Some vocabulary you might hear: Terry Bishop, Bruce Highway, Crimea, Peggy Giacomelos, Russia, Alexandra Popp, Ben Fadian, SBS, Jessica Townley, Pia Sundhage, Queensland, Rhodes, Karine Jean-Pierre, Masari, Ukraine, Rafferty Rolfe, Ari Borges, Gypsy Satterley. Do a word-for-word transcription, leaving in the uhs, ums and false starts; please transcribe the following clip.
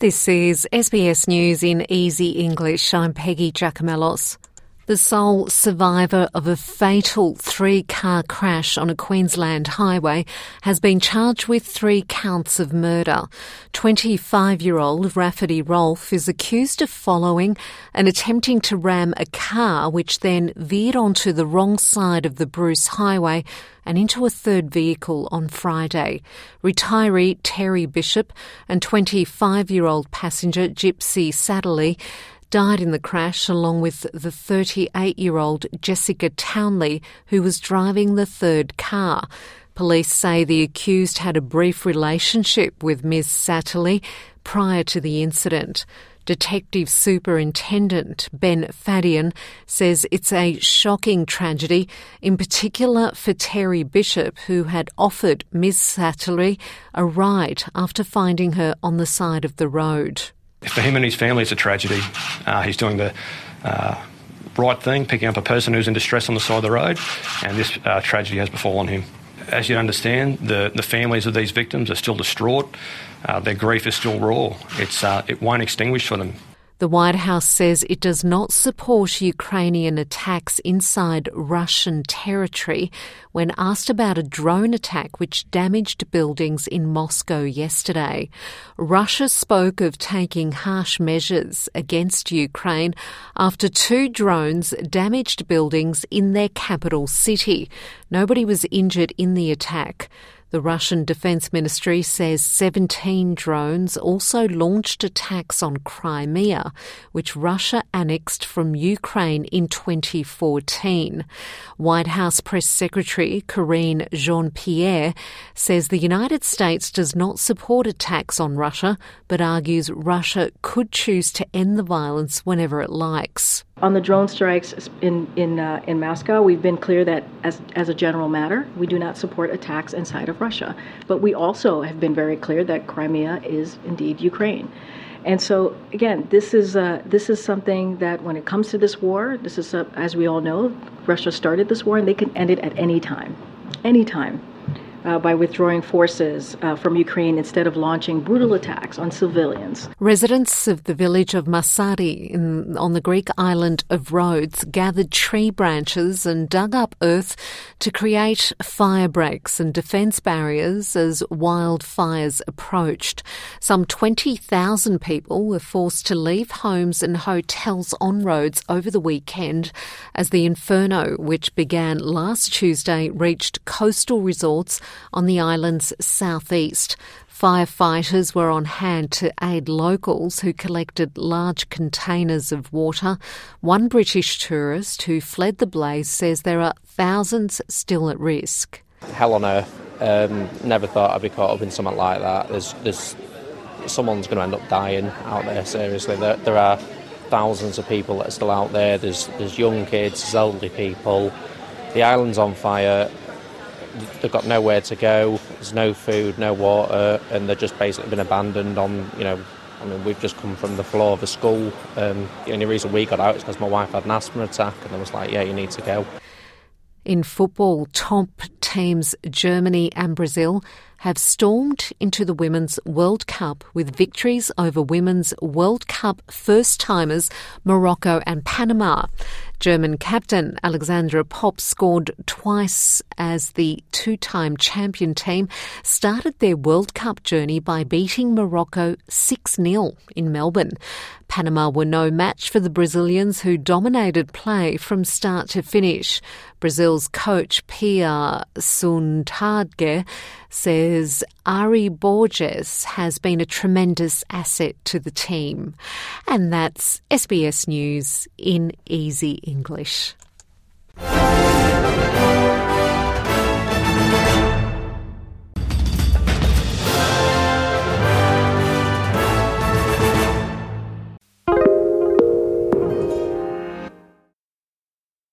This is S B S News in Easy English. I'm Peggy Giacomelos. The sole survivor of a fatal three-car crash on a Queensland highway has been charged with three counts of murder. twenty-five-year-old Rafferty Rolfe is accused of following and attempting to ram a car which then veered onto the wrong side of the Bruce Highway and into a third vehicle on Friday. Retiree Terry Bishop and twenty-five-year-old passenger Gypsy Satterley died in the crash along with the thirty-eight-year-old Jessica Townley, who was driving the third car. Police say the accused had a brief relationship with Miz Satterley prior to the incident. Detective Superintendent Ben Fadian says it's a shocking tragedy, in particular for Terry Bishop, who had offered Miz Satterley a ride after finding her on the side of the road. For him and his family, it's a tragedy. Uh, he's doing the uh, right thing, picking up a person who's in distress on the side of the road, and this uh, tragedy has befallen him. As you'd understand, the, the families of these victims are still distraught. Uh, their grief is still raw. It's uh, it won't extinguish for them. The White House says it does not support Ukrainian attacks inside Russian territory when asked about a drone attack which damaged buildings in Moscow yesterday. Russia spoke of taking harsh measures against Ukraine after two drones damaged buildings in their capital city. Nobody was injured in the attack. The Russian Defence Ministry says seventeen drones also launched attacks on Crimea, which Russia annexed from Ukraine in twenty fourteen. White House Press Secretary Karine Jean-Pierre says the United States does not support attacks on Russia, but argues Russia could choose to end the violence whenever it likes. On the drone strikes in in uh, in Moscow, we've been clear that as as a general matter, we do not support attacks inside of Russia. But we also have been very clear that Crimea is indeed Ukraine. And so, again, this is uh, this is something that when it comes to this war, this is, uh, as we all know, Russia started this war and they can end it at any time, any time, Uh, by withdrawing forces uh, from Ukraine instead of launching brutal attacks on civilians. Residents of the village of Masari in, on the Greek island of Rhodes gathered tree branches and dug up earth to create fire breaks and defence barriers as wildfires approached. Some twenty thousand people were forced to leave homes and hotels on Rhodes over the weekend as the inferno, which began last Tuesday, reached coastal resorts on the island's southeast. Firefighters were on hand to aid locals who collected large containers of water. One British tourist who fled the blaze says there are thousands still at risk. Hell on earth. Um, never thought I'd be caught up in something like that. There's, there's someone's going to end up dying out there, seriously. There, there are thousands of people that are still out there. There's, there's young kids, there's elderly people. The island's on fire. They've got nowhere to go, there's no food, no water, and they've just basically been abandoned on, you know, I mean, we've just come from the floor of a school. Um, the only reason we got out is because my wife had an asthma attack and I was like, yeah, you need to go. In football, top teams Germany and Brazil have stormed into the Women's World Cup with victories over Women's World Cup first-timers Morocco and Panama. German captain Alexandra Popp scored twice as the two-time champion team started their World Cup journey by beating Morocco six nil in Melbourne. Panama were no match for the Brazilians, who dominated play from start to finish. Brazil's coach Pia Sundhage says Ari Borges has been a tremendous asset to the team. And that's S B S News in Easy English.